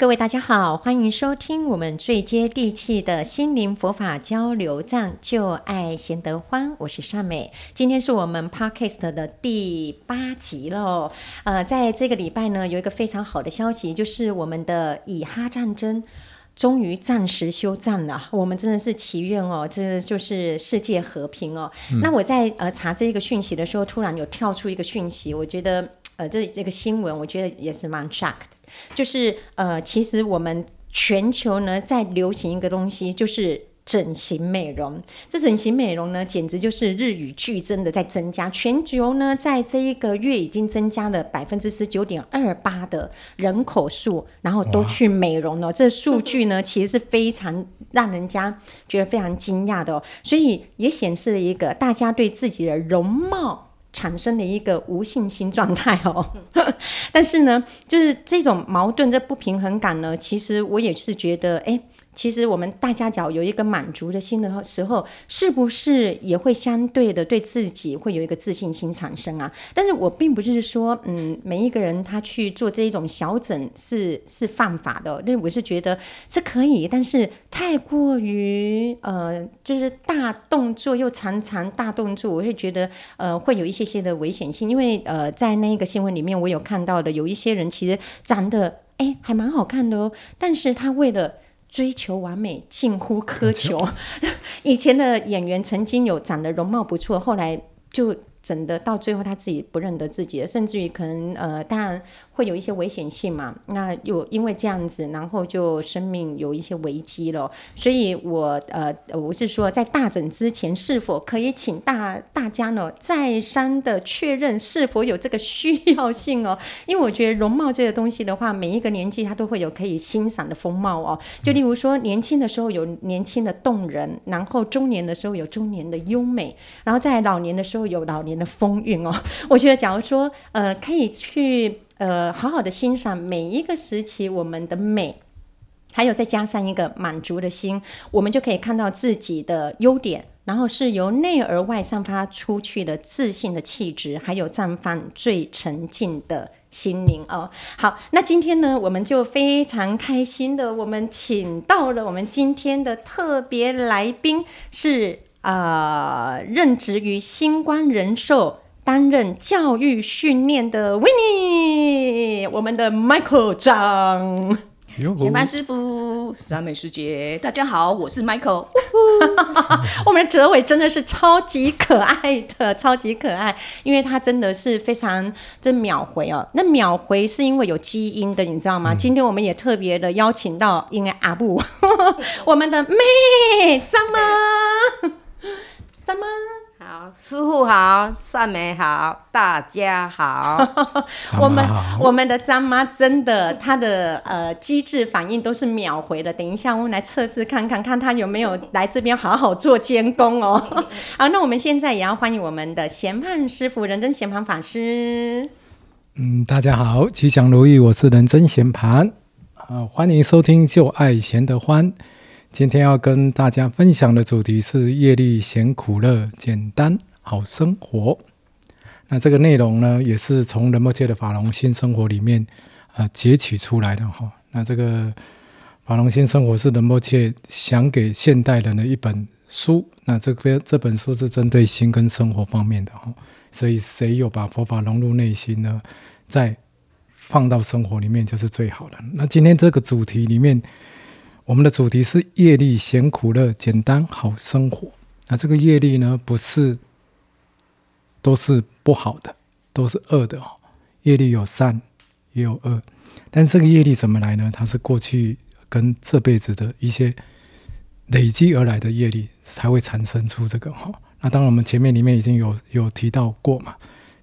各位大家好，欢迎收听我们最接地气的心灵佛法交流站，就爱贤得欢，我是善美。今天是我们 Podcast 的第8集了。在这个礼拜呢，有一个非常好的消息，就是我们的以哈战争终于暂时休战了，我们真的是祈愿哦，这就是世界和平哦。那我在查这个讯息的时候，突然有跳出一个讯息，我觉得这个新闻，我觉得也是蛮 shock 的，就是其实我们全球呢在流行一个东西，就是整形美容。这整形美容呢，简直就是日与俱增的在增加。全球呢，在这一个月已经增加了 19.28% 的人口数，然后都去美容了。这数据呢，其实是非常让人家觉得非常惊讶的哦。所以也显示了一个大家对自己的容貌产生了一个无信心状态哦。但是呢，就是这种矛盾、这不平衡感呢，其实我也是觉得，其实我们大家只要有一个满足的心的时候，是不是也会相对的对自己会有一个自信心产生啊？但是我并不是说每一个人他去做这一种小整是犯法的，但我是觉得这可以，但是太过于就是大动作又常常大动作，我会觉得会有一些些的危险性。因为在那个新闻里面我有看到的，有一些人其实长得还蛮好看的哦，但是他为了追求完美，近乎苛求。以前的演员曾经有长得容貌不错，后来就整的到最后他自己不认得自己了，甚至于可能当然会有一些危险性嘛。那又因为这样子，然后就生命有一些危机了。所以我是说，在大诊之前，是否可以请大家呢再三的确认是否有这个需要性哦？因为我觉得容貌这个东西的话，每一个年纪它都会有可以欣赏的风貌哦。就例如说，年轻的时候有年轻的动人，然后中年的时候有中年的优美，然后在老年的时候有老年的风韵哦。我觉得假如说可以去好好的欣赏每一个时期我们的美，还有再加上一个满足的心，我们就可以看到自己的优点，然后是由内而外散发出去的自信的气质，还有绽放最沉静的心灵哦。好，那今天呢，我们就非常开心的，我们请到了我们今天的特别来宾是任职于星光人寿担任教育训练的 Winnie， 我们的 Michael Zhang。前班师傅，三美师姐，大家好，我是 Michael。我们的哲伟真的是超级可爱的，超级可爱，因为他真的是非常秒回哦。那秒回是因为有基因的，你知道吗？今天我们也特别的邀请到，因为阿布，我们的妹张妈，张妈。好，师父好，善美好，大家好。我们的张妈真的，她的机智反应都是秒回的。等一下我们来测试看她有没有来这边好好做监工哦。好，那我们现在也要欢迎我们的贤槃师父，仁增贤槃法师。大家好，吉祥如意，我是仁增贤槃。欢迎收听就爱贤得欢。今天要跟大家分享的主题是业力显苦乐，简单好生活。那这个内容呢，也是从仁波切的法融心生活里面截取出来的哦。那这个法融心生活是仁波切想给现代人的一本书，那这本书是针对心跟生活方面的哦。所以谁有把佛法融入内心呢，再放到生活里面就是最好的。那今天这个主题里面，我们的主题是业力显苦乐，简单好生活。那这个业力呢，不是都是不好的，都是恶的哦。业力有善也有恶，但这个业力怎么来呢？它是过去跟这辈子的一些累积而来的业力才会产生出这个哦。那当然我们前面里面已经有提到过嘛，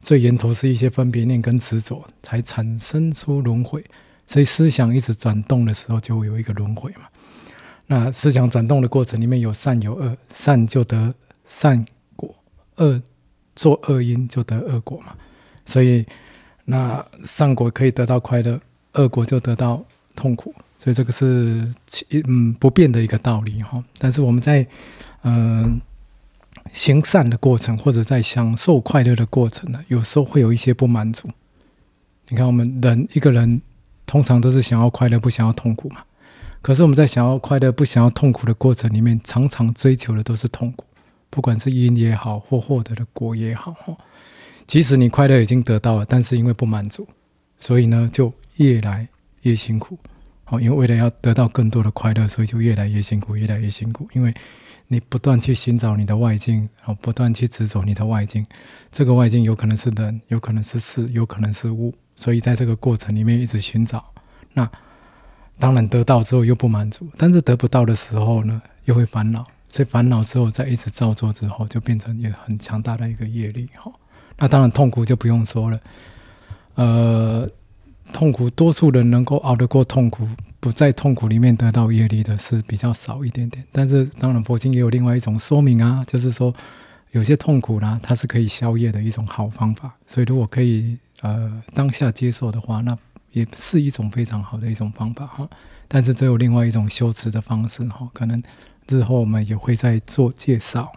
最源头是一些分别念跟执着才产生出轮回，所以思想一直转动的时候就会有一个轮回嘛。那思想转动的过程里面有善有恶，善就得善果，恶做恶因就得恶果嘛。所以那善果可以得到快乐，恶果就得到痛苦，所以这个是不变的一个道理哦。但是我们在行善的过程或者在享受快乐的过程呢，有时候会有一些不满足。你看我们一个人通常都是想要快乐不想要痛苦嘛。可是我们在想要快乐不想要痛苦的过程里面，常常追求的都是痛苦，不管是因也好或获得的果也好。即使你快乐已经得到了，但是因为不满足，所以呢就越来越辛苦。因为为了要得到更多的快乐，所以就越来越辛苦越来越辛苦。因为你不断去寻找你的外境，不断去执着你的外境，这个外境有可能是人，有可能是事，有可能是物，所以在这个过程里面一直寻找。那当然得到之后又不满足，但是得不到的时候呢又会烦恼，所以烦恼之后再一直照做之后，就变成也很强大的一个业力。那当然痛苦就不用说了，痛苦多数人能够熬得过痛苦，不在痛苦里面得到业力的是比较少一点点。但是当然佛经也有另外一种说明啊，就是说有些痛苦啦，它是可以消业的一种好方法，所以如果可以当下接受的话，那也是一种非常好的一种方法。但是这有另外一种修持的方式，可能日后我们也会再做介绍。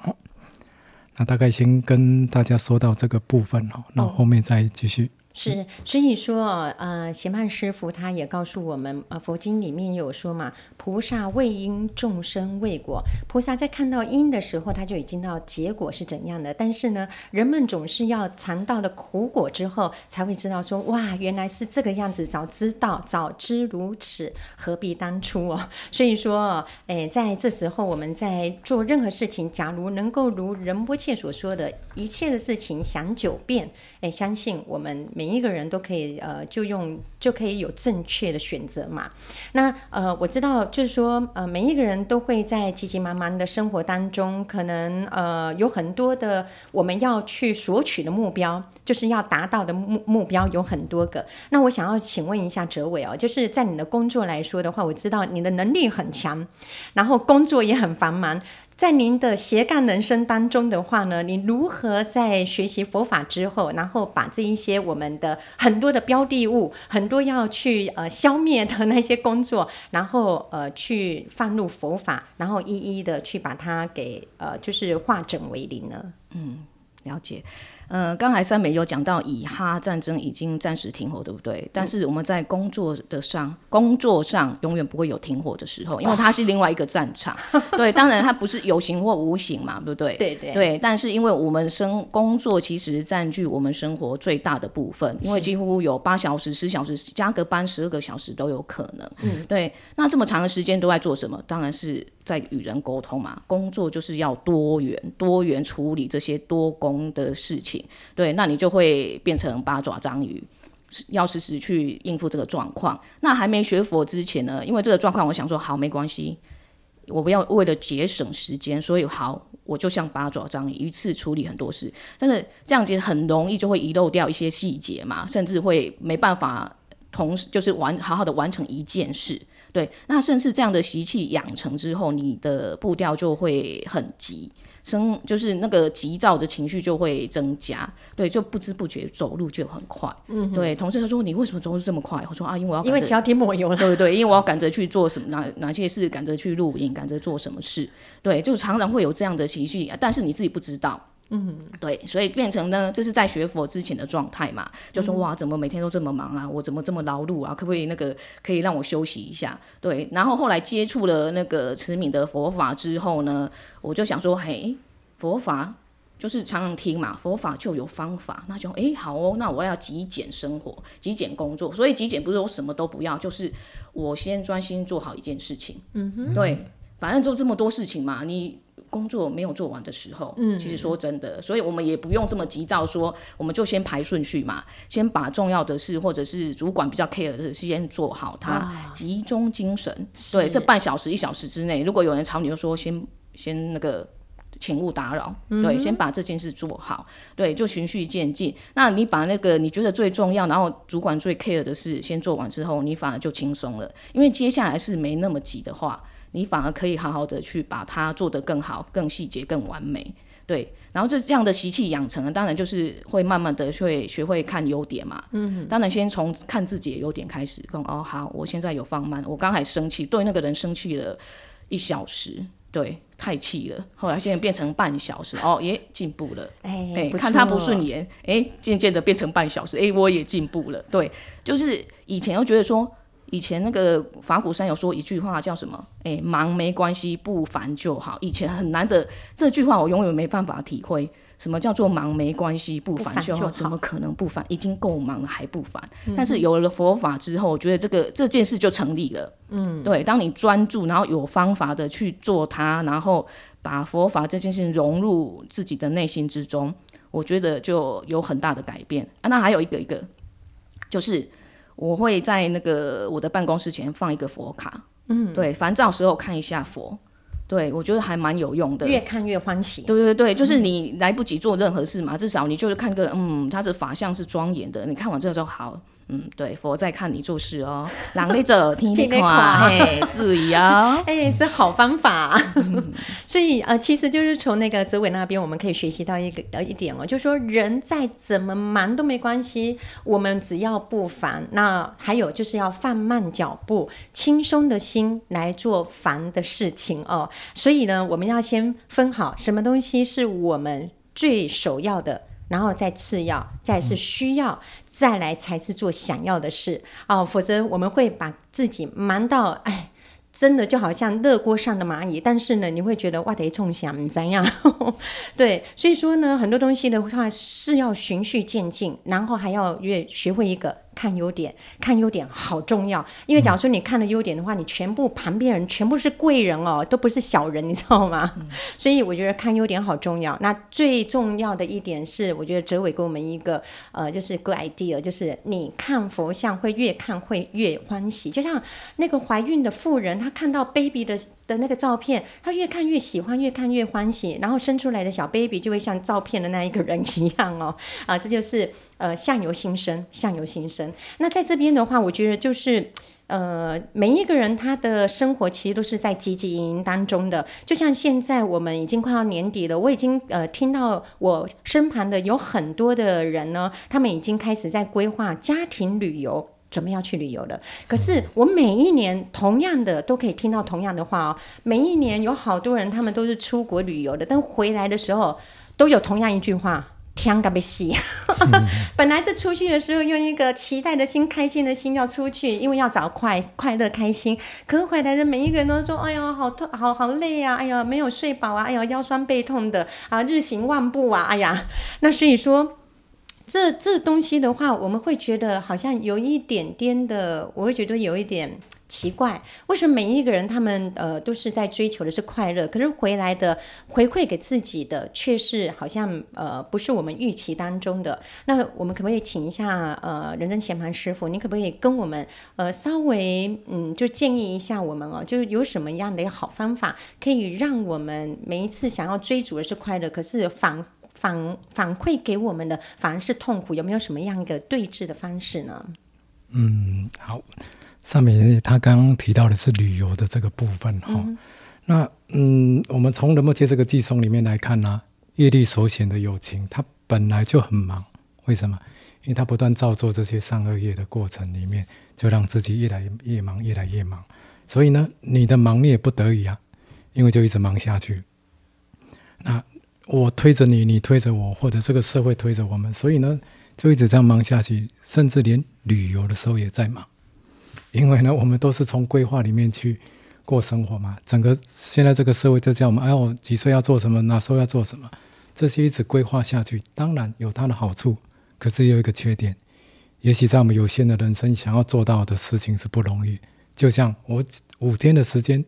那大概先跟大家说到这个部分，那后面再继续。是，所以说贤槃师父他也告诉我们，佛经里面有说嘛，菩萨为因，众生为果。菩萨在看到因的时候，他就已经知道结果是怎样的，但是呢人们总是要尝到了苦果之后才会知道说，哇，原来是这个样子，早知道早知如此何必当初哦。所以说在这时候我们在做任何事情，假如能够如仁波切所说的，一切的事情想9遍，相信我们每一个人都可以就可以有正确的选择嘛。那我知道就是说每一个人都会在急急忙忙的生活当中，可能有很多的我们要去索取的目标，就是要达到的目标有很多个。那我想要请问一下哲伟哦，就是在你的工作来说的话，我知道你的能力很强，然后工作也很繁忙。在您的斜杠人生当中的话呢，你如何在学习佛法之后，然后把这一些我们的很多的标的物，很多要去消灭的那些工作，然后去放入佛法，然后一一的去把它给就是化整为零呢？了解。刚才3美有讲到以哈战争已经暂时停火，对不对？但是我们在工作上永远不会有停火的时候，因为它是另外一个战场。对，当然它不是有形或无形嘛，对不对？对对对。但是因为我们工作其实占据我们生活最大的部分，因为几乎有8小时、10小时，加个班12个小时都有可能。对。那这么长的时间都在做什么？当然是在与人沟通嘛。工作就是要多元处理这些多工的事情。对，那你就会变成8爪章鱼，要时时去应付这个状况。那还没学佛之前呢，因为这个状况，我想说好没关系，我不要为了节省时间，所以好我就像8爪章鱼一次处理很多事。但是这样其实很容易就会遗漏掉一些细节嘛，甚至会没办法就是好好的完成一件事。对，那甚至这样的习气养成之后，你的步调就会很急。就是那个急躁的情绪就会增加，对，就不知不觉走路就很快。对，同事就说你为什么走路这么快？我说啊，因为脚底抹油了，对对，因为我要赶着去做什么哪些事，赶着去录影，赶着做什么事，对，就常常会有这样的情绪，但是你自己不知道。对，所以变成呢，这是在学佛之前的状态嘛，就说哇，怎么每天都这么忙啊？我怎么这么劳碌啊？可不可以可以让我休息一下？对，然后后来接触了那个持名的佛法之后呢，我就想说，嘿，佛法就是常常听嘛，佛法就有方法，那就好哦，那我要极简生活，极简工作，所以极简不是我什么都不要，就是我先专心做好一件事情。对，反正做这么多事情嘛，你工作没有做完的时候，其实说真的，所以我们也不用这么急躁说，我们就先排顺序嘛，先把重要的事或者是主管比较 care 的事先做好它，集中精神。对，这半小时1小时之内，如果有人吵你就说先那个请勿打扰，对，先把这件事做好，对，就循序渐进。那你把那个你觉得最重要，然后主管最 care 的事先做完之后，你反而就轻松了，因为接下来是没那么急的话，你反而可以好好的去把它做得更好、更细节、更完美。对，然后这样的习气养成，当然就是会慢慢的会学会看优点嘛。当然先从看自己的优点开始。好，我现在有放慢，我刚才生气，对那个人生气了1小时，对，太气了，后来现在变成半小时，也进步了。看他不顺眼，渐渐的变成半小时，我也进步了。对，就是以前又觉得说以前那个法鼓山有说一句话叫什么，哎，忙没关系，不烦就好。以前很难的这句话我永远没办法体会，什么叫做忙没关系不烦就好，怎么可能不烦，已经够忙了还不烦。但是有了佛法之后，我觉得这件事就成立了。嗯，对，当你专注然后有方法的去做它，然后把佛法这件事融入自己的内心之中，我觉得就有很大的改变啊。那还有一个就是我会在那个我的办公室前放一个佛卡，嗯，对，烦躁时候看一下佛，对，我觉得还蛮有用的，越看越欢喜。对对对，就是你来不及做任何事嘛，至少你就是看个他的法相是庄严的，你看完之后就好，对，佛在看你做事哦，人在做天在看，嘿，注意哦，哎，这好方法啊。所以其实就是从那个哲伟那边我们可以学习到一点哦，就是说人再怎么忙都没关系，我们只要不烦。那还有就是要放慢脚步，轻松的心来做烦的事情哦。所以呢，我们要先分好什么东西是我们最首要的，然后再次要，再是需要，再来才是做想要的事哦，否则我们会把自己忙到真的就好像热锅上的蚂蚁，但是呢你会觉得我得冲想不知道。对，所以说呢很多东西的话是要循序渐进，然后还要学会一个看优点，看优点好重要。因为假如说你看了优点的话，你全部旁边人全部是贵人哦，都不是小人，你知道吗？所以我觉得看优点好重要。那最重要的一点是，我觉得哲伟给我们一个就是 good idea， 就是你看佛像会越看会越欢喜。就像那个怀孕的妇人，她看到 baby 的那个照片，她越看越喜欢，越看越欢喜，然后生出来的小 baby 就会像照片的那一个人一样哦。啊，这就是相由心生，相由心生。那在这边的话，我觉得就是每一个人他的生活其实都是在汲汲营营当中的。就像现在我们已经快要年底了，我已经听到我身旁的有很多的人呢，他们已经开始在规划家庭旅游，准备要去旅游了。可是我每一年同样的都可以听到同样的话哦，每一年有好多人他们都是出国旅游的，但回来的时候都有同样一句话，天干被洗。本来是出去的时候用一个期待的心、开心的心要出去，因为要找快乐、开心。可是回来的每一个人都说：“哎呦，好累啊！哎呦，没有睡饱啊！哎呦，腰酸背痛的啊，日行万步啊！哎呀，那所以说。”这东西的话，我们会觉得好像有一点点的，我会觉得有一点奇怪，为什么每一个人他们都是在追求的是快乐，可是回来的回馈给自己的却是好像不是我们预期当中的。那我们可不可以请一下仁增贤槃师父，你可不可以跟我们稍微就建议一下我们哦，就是有什么样的好方法可以让我们每一次想要追逐的是快乐，可是反馈给我们的反而是痛苦，有没有什么样一个对峙的方式呢？好，上面他刚刚提到的是旅游的这个部分那我们从仁波切这个偈颂里面来看呢，业力所显的有情，他本来就很忙，为什么？因为他不断造作这些善恶业的过程里面，就让自己越来越忙，越来越忙。所以呢，你的忙你也不得已啊，因为就一直忙下去。那我推着你，你推着我，或者这个社会推着我们，所以呢就一直这样忙下去，甚至连旅游的时候也在忙。因为呢我们都是从规划里面去过生活嘛，整个现在这个社会就叫我们我几岁要做什么，哪时候要做什么，这些一直规划下去，当然有它的好处，可是也有一个缺点，也许在我们有限的人生想要做到的事情是不容易。就像我5天的时间、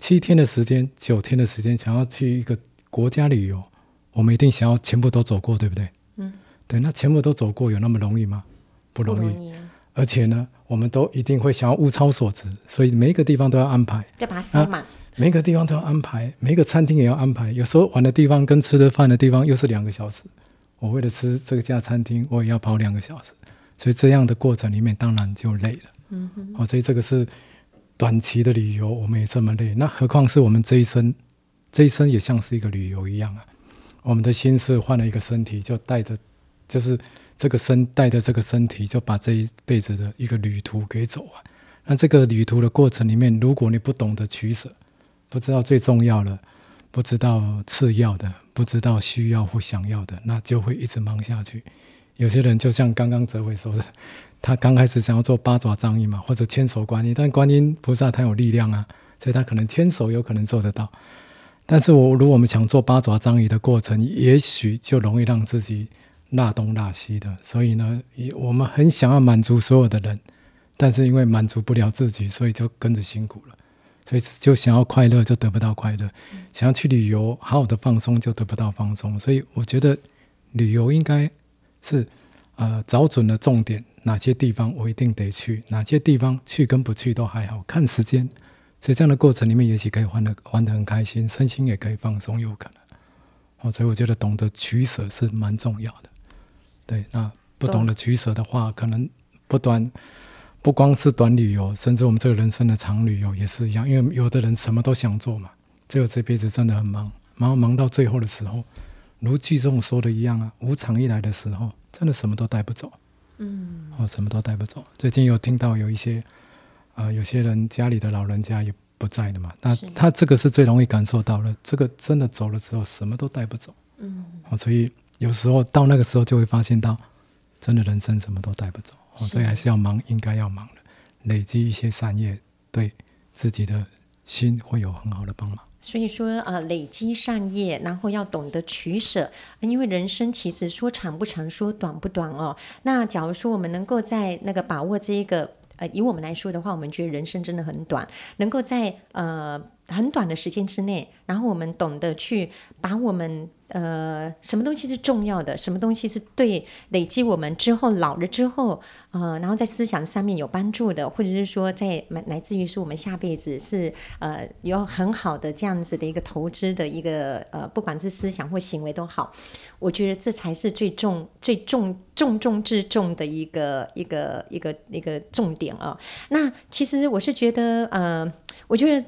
7天的时间、9天的时间想要去一个国家旅游，我们一定想要全部都走过，对不对？对，那全部都走过有那么容易吗？不容易啊。而且呢我们都一定会想要物超所值，所以每一个地方都要安排，就把它塞满，每一个地方都要安排，每一个餐厅也要安排，有时候玩的地方跟吃的饭的地方又是2个小时，我为了吃这家餐厅我也要跑2个小时，所以这样的过程里面当然就累了。所以这个是短期的旅游，我们也这么累，那何况是我们这一生也像是一个旅游一样啊。我们的心是换了一个身体，就带着这个身体就把这一辈子的一个旅途给走啊。那这个旅途的过程里面，如果你不懂得取舍，不知道最重要的，不知道次要的，不知道需要或想要的，那就会一直忙下去，有些人就像刚刚哲伟说的，他刚开始想要做八爪章印嘛，或者千手观音，但观音菩萨他有力量啊，所以他可能千手有可能做得到。但是如果我们想做八爪章印的过程，也许就容易让自己落东落西的。所以呢，我们很想要满足所有的人，但是因为满足不了自己，所以就跟着辛苦了。所以就想要快乐就得不到快乐，想要去旅游好好的放松就得不到放松。所以我觉得旅游应该是找准了重点，哪些地方我一定得去，哪些地方去跟不去都还好，看时间。所以这样的过程里面也许可以玩得很开心，身心也可以放松，有可能。所以我觉得懂得取舍是蛮重要的。对，那不懂得取舍的话，可能不光是短旅游，甚至我们这个人生的长旅游也是一样，因为有的人什么都想做嘛，只有这辈子真的很忙，忙到最后的时候，如剧中说的一样啊，无常一来的时候，真的什么都带不走，什么都带不走。最近有听到有一些，有些人家里的老人家也不在的嘛，那他这个是最容易感受到的，这个真的走了之后，什么都带不走，所以有时候到那个时候就会发现到，真的人生什么都带不走。所以还是要忙应该要忙的，累积一些善业对自己的心会有很好的帮忙。所以说累积善业，然后要懂得取舍，因为人生其实说长不长说短不短哦。那假如说我们能够在那个把握这一个以我们来说的话，我们觉得人生真的很短，能够在很短的时间之内，然后我们懂得去把我们什么东西是重要的，什么东西是对累积我们之后老了之后然后在思想上面有帮助的，或者是说在来自于说我们下辈子是有很好的这样子的一个投资的一个不管是思想或行为都好，我觉得这才是最重中之重的一个重点啊。那其实我是觉得我觉得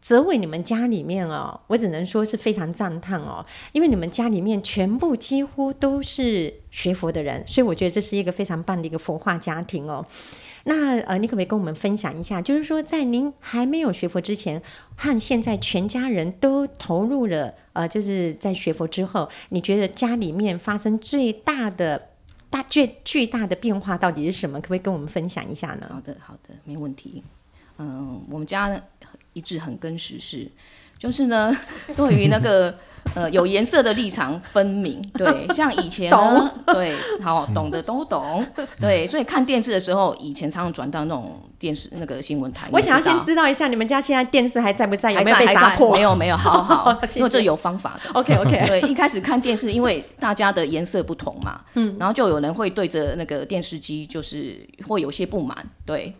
哲伟你们家里面哦，我只能说是非常赞叹哦，因为你们家里面全部几乎都是学佛的人，所以我觉得这是一个非常棒的一个佛化家庭哦。那你可不可以跟我们分享一下，就是说在您还没有学佛之前和现在全家人都投入了就是在学佛之后，你觉得家里面发生最巨大的变化到底是什么？可不可以跟我们分享一下呢？好的，没问题。我们家一致很跟时事，就是呢对于那个有颜色的立场分明，对，像以前呢对好懂的都懂，对，所以看电视的时候以前常常转到那种电视那个新闻台。我想要先知道一下你们家现在电视还在不在，有没有被砸破？没有，好因为这有方法的。OK 对，一开始看电视因为大家的颜色不同嘛，然后就有人会对着那个电视机就是会有些不满，对，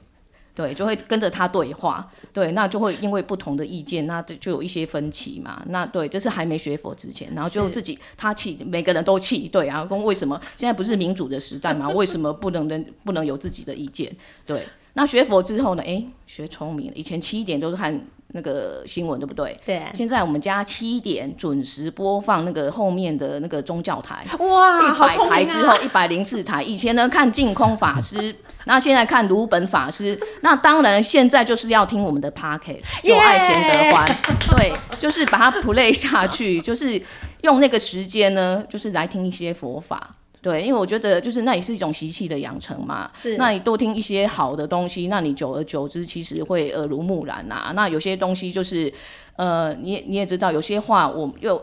就会跟着他对话，对，那就会因为不同的意见，那就有一些分歧嘛。那对，这是还没学佛之前，然后就自己他气，每个人都气，对啊，为什么现在不是民主的时代嘛？为什么不能有自己的意见？对，那学佛之后呢？学聪明了，以前7点都是看那个新闻，对不对？对。现在我们家7点准时播放那个后面的那个宗教台，哇，好聪明啊！100台之后104台，以前呢看净空法师。那现在看卢本法师，那当然现在就是要听我们的 Podcast， 就爱贤德欢，对，就是把它 play 下去，就是用那个时间呢，就是来听一些佛法，对，因为我觉得就是那也是一种习气的养成嘛，是，那你多听一些好的东西，那你久而久之其实会耳濡目染啊。那有些东西就是你也知道，有些话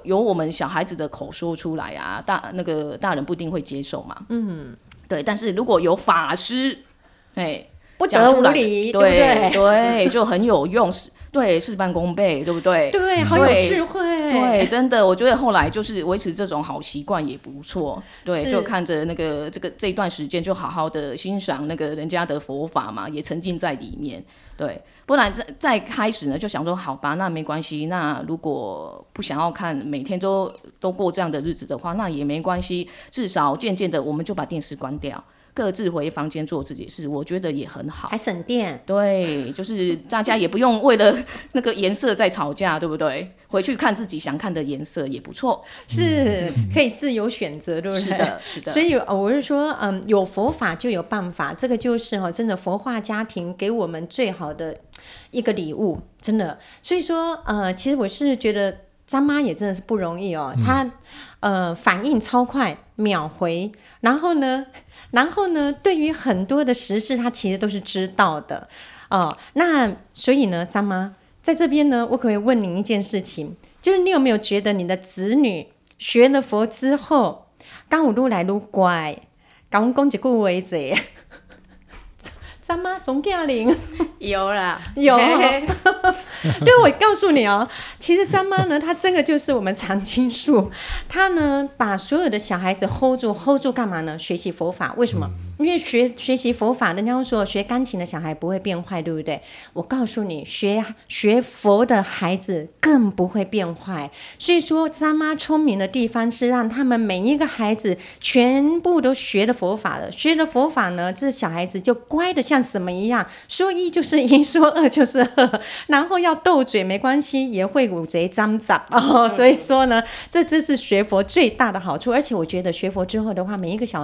由我们小孩子的口说出来啊，那个大人不一定会接受嘛，对，但是如果有法师不得无理，对不对？对，就很有用，对，事半功倍，对不对？对，好有智慧。对，真的，我觉得后来就是维持这种好习惯也不错。对，就看着那个这一段时间，就好好的欣赏那个人家的佛法嘛，也沉浸在里面。对，不然再开始呢，就想说好吧，那没关系。那如果不想要看，每天都过这样的日子的话，那也没关系。至少渐渐的，我们就把电视关掉。各自回房间做自己事，我觉得也很好，还省电。对，就是大家也不用为了那个颜色在吵架，对不对？回去看自己想看的颜色也不错，是可以自由选择，对不对？是的。所以我是说，有佛法就有办法，这个就是真的佛化家庭给我们最好的一个礼物，真的。所以说，其实我是觉得。张妈也真的是不容易哦，她反应超快，秒回，然后呢对于很多的时事她其实都是知道的哦。那所以呢，张妈在这边呢，我可不可以问您一件事情，就是你有没有觉得你的子女学了佛之后，刚有越来越乖，跟我们说一句话这张妈总驾龄有啦有对，我告诉你哦，其实张妈呢，她这个就是我们常青树，她呢把所有的小孩子 hold 住干嘛呢？学习佛法。为什么？因为学习佛法，人家说学钢琴的小孩不会变坏，对不对？我告诉你，学佛的孩子更不会变坏。所以说张妈聪明的地方是让他们每一个孩子全部都学了佛法了，学了佛法呢，这小孩子就乖的像什么一样，说一就是一，说二就是二，然后要斗嘴没关系，也会五贼张掌哦。所以说呢，这就是学佛最大的好处。而且我觉得学佛之后的话，每一个小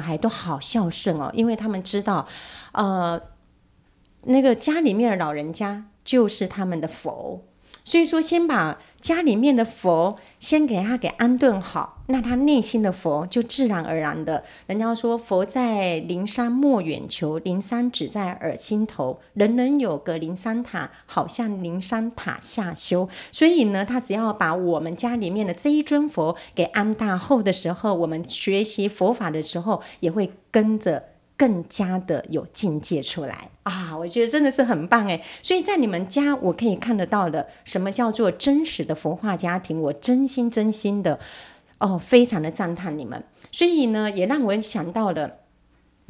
孩都好孝顺哦，因为他们知道，那个家里面的老人家就是他们的佛，所以说先把家里面的佛先给他给安顿好，那他内心的佛就自然而然的。人家说佛在灵山莫远求，灵山只在耳心头，人人有个灵山塔，好像灵山塔下修。所以呢，他只要把我们家里面的这一尊佛给安大后的时候，我们学习佛法的时候也会跟着更加的有境界出来啊！我觉得真的是很棒哎，所以在你们家我可以看得到的，什么叫做真实的佛化家庭，我真心的哦，非常的赞叹你们。所以呢，也让我想到了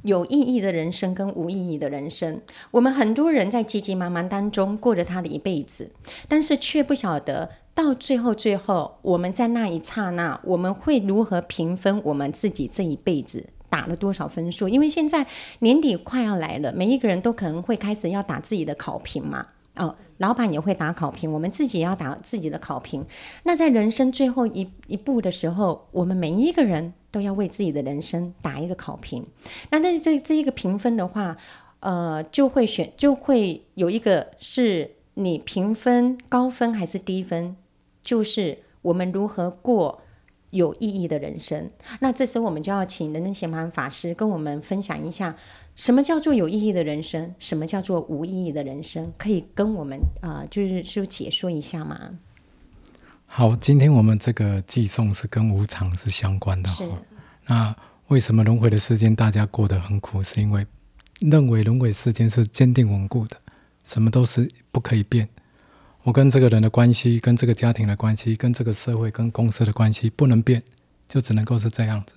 有意义的人生跟无意义的人生。我们很多人在急急忙忙当中过着他的一辈子，但是却不晓得到最后我们在那一刹那，我们会如何评分我们自己这一辈子打了多少分数。因为现在年底快要来了，每一个人都可能会开始要打自己的考评嘛，老板也会打考评，我们自己也要打自己的考评。那在人生最后一步的时候，我们每一个人都要为自己的人生打一个考评。那这一个评分的话，就会有一个是你评分高分还是低分，就是我们如何过有意义的人生。那这时候我们就要请仁增贤槃法师跟我们分享一下，什么叫做有意义的人生，什么叫做无意义的人生，可以跟我们就是解说一下吗？好，今天我们这个偈颂是跟无常是相关的。是。那为什么轮回的世间大家过得很苦，是因为认为轮回世间是坚定稳固的，什么都是不可以变。我跟这个人的关系，跟这个家庭的关系，跟这个社会，跟公司的关系不能变，就只能够是这样子。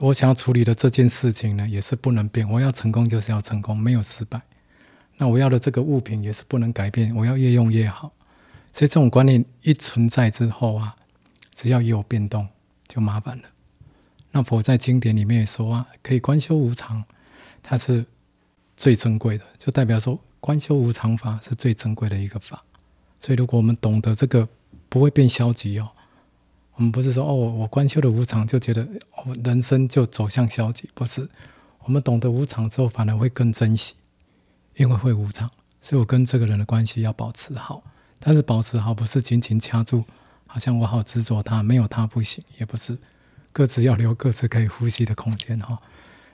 我想要处理的这件事情呢，也是不能变。我要成功就是要成功，没有失败。那我要的这个物品也是不能改变，我要越用越好。所以这种观念一存在之后啊，只要有变动就麻烦了。那佛在经典里面也说啊，可以观修无常，它是最珍贵的，就代表说观修无常法是最珍贵的一个法。所以如果我们懂得这个，不会变消极哦。我们不是说我观修的无常就觉得人生就走向消极，不是。我们懂得无常之后，反而会更珍惜，因为会无常，所以我跟这个人的关系要保持好。但是保持好不是紧紧掐住，好像我好执着他，没有他不行，也不是。各自要留各自可以呼吸的空间哦。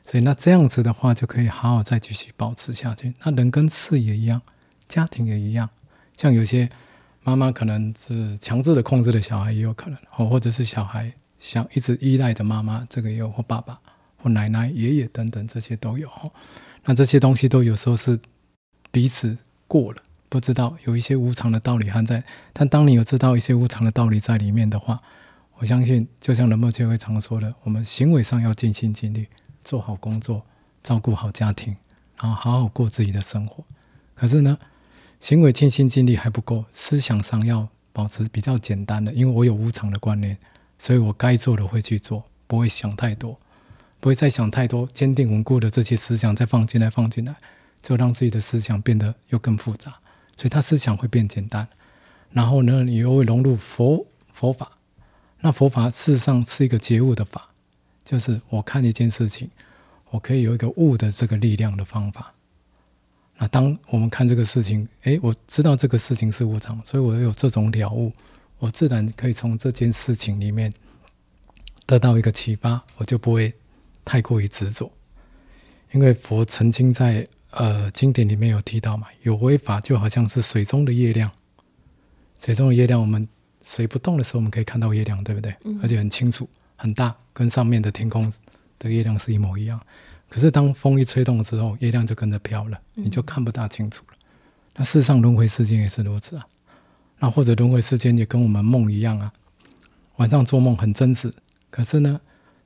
所以那这样子的话，就可以好好再继续保持下去。那人跟事也一样，家庭也一样。像有些妈妈可能是强制的控制的小孩也有可能，或者是小孩想一直依赖的妈妈，这个也有，或爸爸或奶奶爷爷等等，这些都有。那这些东西都有时候是彼此过了不知道，有一些无常的道理还在。但当你有知道一些无常的道理在里面的话，我相信就像仁波切会常说的，我们行为上要尽心尽力，做好工作，照顾好家庭，然后好好过自己的生活。可是呢，行为尽心尽力还不够，思想上要保持比较简单的，因为我有无常的观念，所以我该做的会去做，不会想太多，不会再想太多，坚定稳固的这些思想再放进来，就让自己的思想变得又更复杂，所以他思想会变简单。然后呢，你又会融入佛法，那佛法事实上是一个觉悟的法，就是我看一件事情，我可以有一个悟的这个力量的方法。那当我们看这个事情，我知道这个事情是无常，所以我有这种了悟，我自然可以从这件事情里面得到一个启发，我就不会太过于执着。因为佛曾经在经典里面有提到嘛，有为法就好像是水中的月亮，水中的月亮，我们水不动的时候我们可以看到月亮，对不对？而且很清楚很大，跟上面的天空的月亮是一模一样。可是当风一吹动之后，月亮就跟着飘了，你就看不大清楚了。那事实上轮回世间也是如此啊。那或者轮回世间也跟我们梦一样啊，晚上做梦很真实，可是呢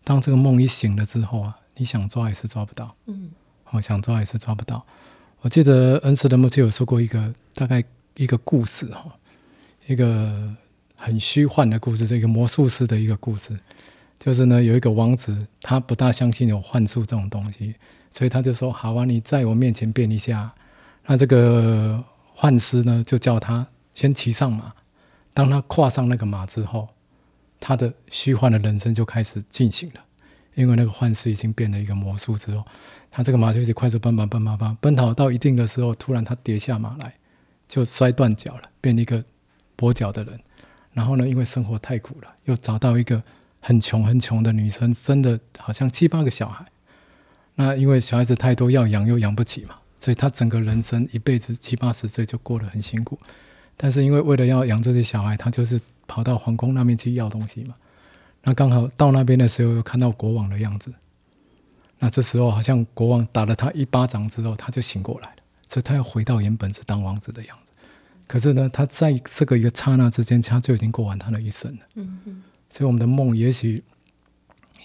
当这个梦一醒了之后啊，你想抓也是抓不到，想抓也是抓不到。我记得恩师的牧师有说过一个大概一个故事，一个很虚幻的故事，这个魔术师的一个故事。就是呢，有一个王子，他不大相信有幻术这种东西，所以他就说：“好啊，你在我面前变一下。”那这个幻师呢，就叫他先骑上马。当他跨上那个马之后，他的虚幻的人生就开始进行了。因为那个幻师已经变了一个魔术之后，他这个马就一直快速奔跑到一定的时候，突然他跌下马来，就摔断脚了，变一个跛脚的人。然后呢，因为生活太苦了，又找到一个很穷的女生，生的好像7-8个小孩。那因为小孩子太多，要养又养不起嘛，所以她整个人生一辈子70-80岁就过得很辛苦。但是因为为了要养这些小孩，她就是跑到皇宫那边去要东西嘛。那刚好到那边的时候又看到国王的样子，那这时候好像国王打了她一巴掌之后，她就醒过来了，所以她又回到原本是当王子的样子。可是呢，她在这个一个刹那之间，她就已经过完她的一生了。所以我们的梦也许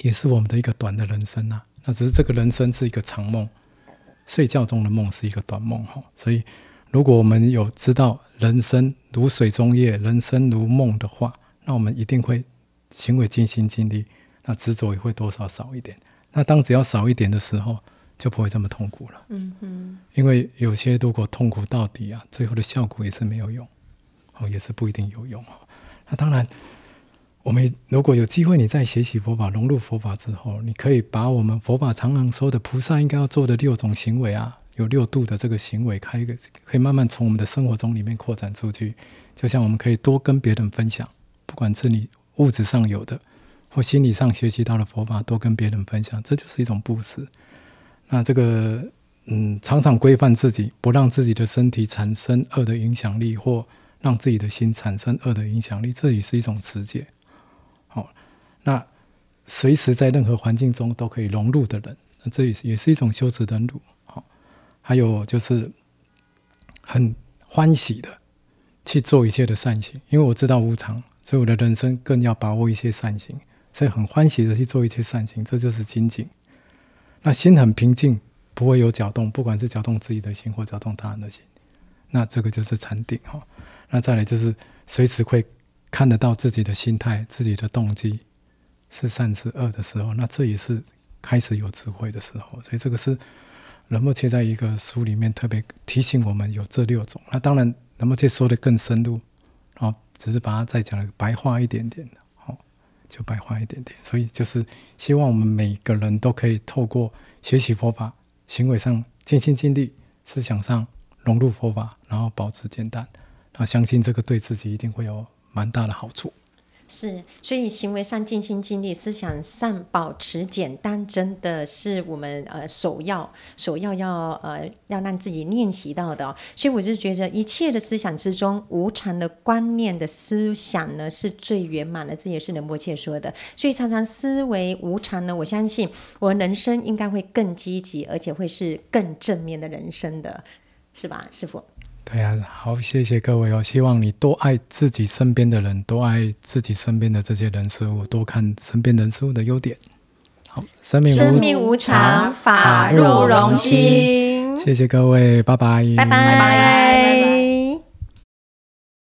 也是我们的一个短的人生啊，那只是这个人生是一个长梦，睡觉中的梦是一个短梦。所以如果我们有知道人生如水中月，人生如梦的话，那我们一定会行为尽心尽力，那执着也会多少少一点。那当只要少一点的时候，就不会这么痛苦了。因为有些如果痛苦到底啊，最后的效果也是没有用，也是不一定有用。那当然我们如果有机会，你在学习佛法、融入佛法之后，你可以把我们佛法常常说的菩萨应该要做的6种行为啊，有6度的这个行为，可以慢慢从我们的生活中里面扩展出去。就像我们可以多跟别人分享，不管是你物质上有的或心理上学习到的佛法，多跟别人分享，这就是一种布施。那这个常常规范自己，不让自己的身体产生恶的影响力，或让自己的心产生恶的影响力，这也是一种持戒。那随时在任何环境中都可以融入的人，那这也是一种修持忍辱。还有就是很欢喜的去做一切的善行，因为我知道无常，所以我的人生更要把握一些善行，所以很欢喜的去做一切善行，这就是精进。那心很平静，不会有搅动，不管是搅动自己的心或搅动他人的心，那这个就是禅定。那再来就是随时会看得到自己的心态，自己的动机是善是恶的时候，那这也是开始有智慧的时候。所以这个是仁波切在一个书里面特别提醒我们有这6种。那当然仁波切说的更深入，只是把它再讲的白话一点点，就白话一点点。所以就是希望我们每个人都可以透过学习佛法，行为上尽心尽力，思想上融入佛法，然后保持简单，那相信这个对自己一定会有蛮大的好处。是，所以行为上尽心尽力，思想上保持简单，真的是我们首要要让自己练习到的。所以我就觉得一切的思想之中，无常的观念的思想呢是最圆满的，这也是仁波切说的。所以常常思维无常呢，我相信我人生应该会更积极，而且会是更正面的人生的，是吧，师父？对啊，好，谢谢各位希望你多爱自己身边的人，多爱自己身边的这些人事物，多看身边人事物的优点。好，生命无常，法入容心。谢谢各位，拜拜。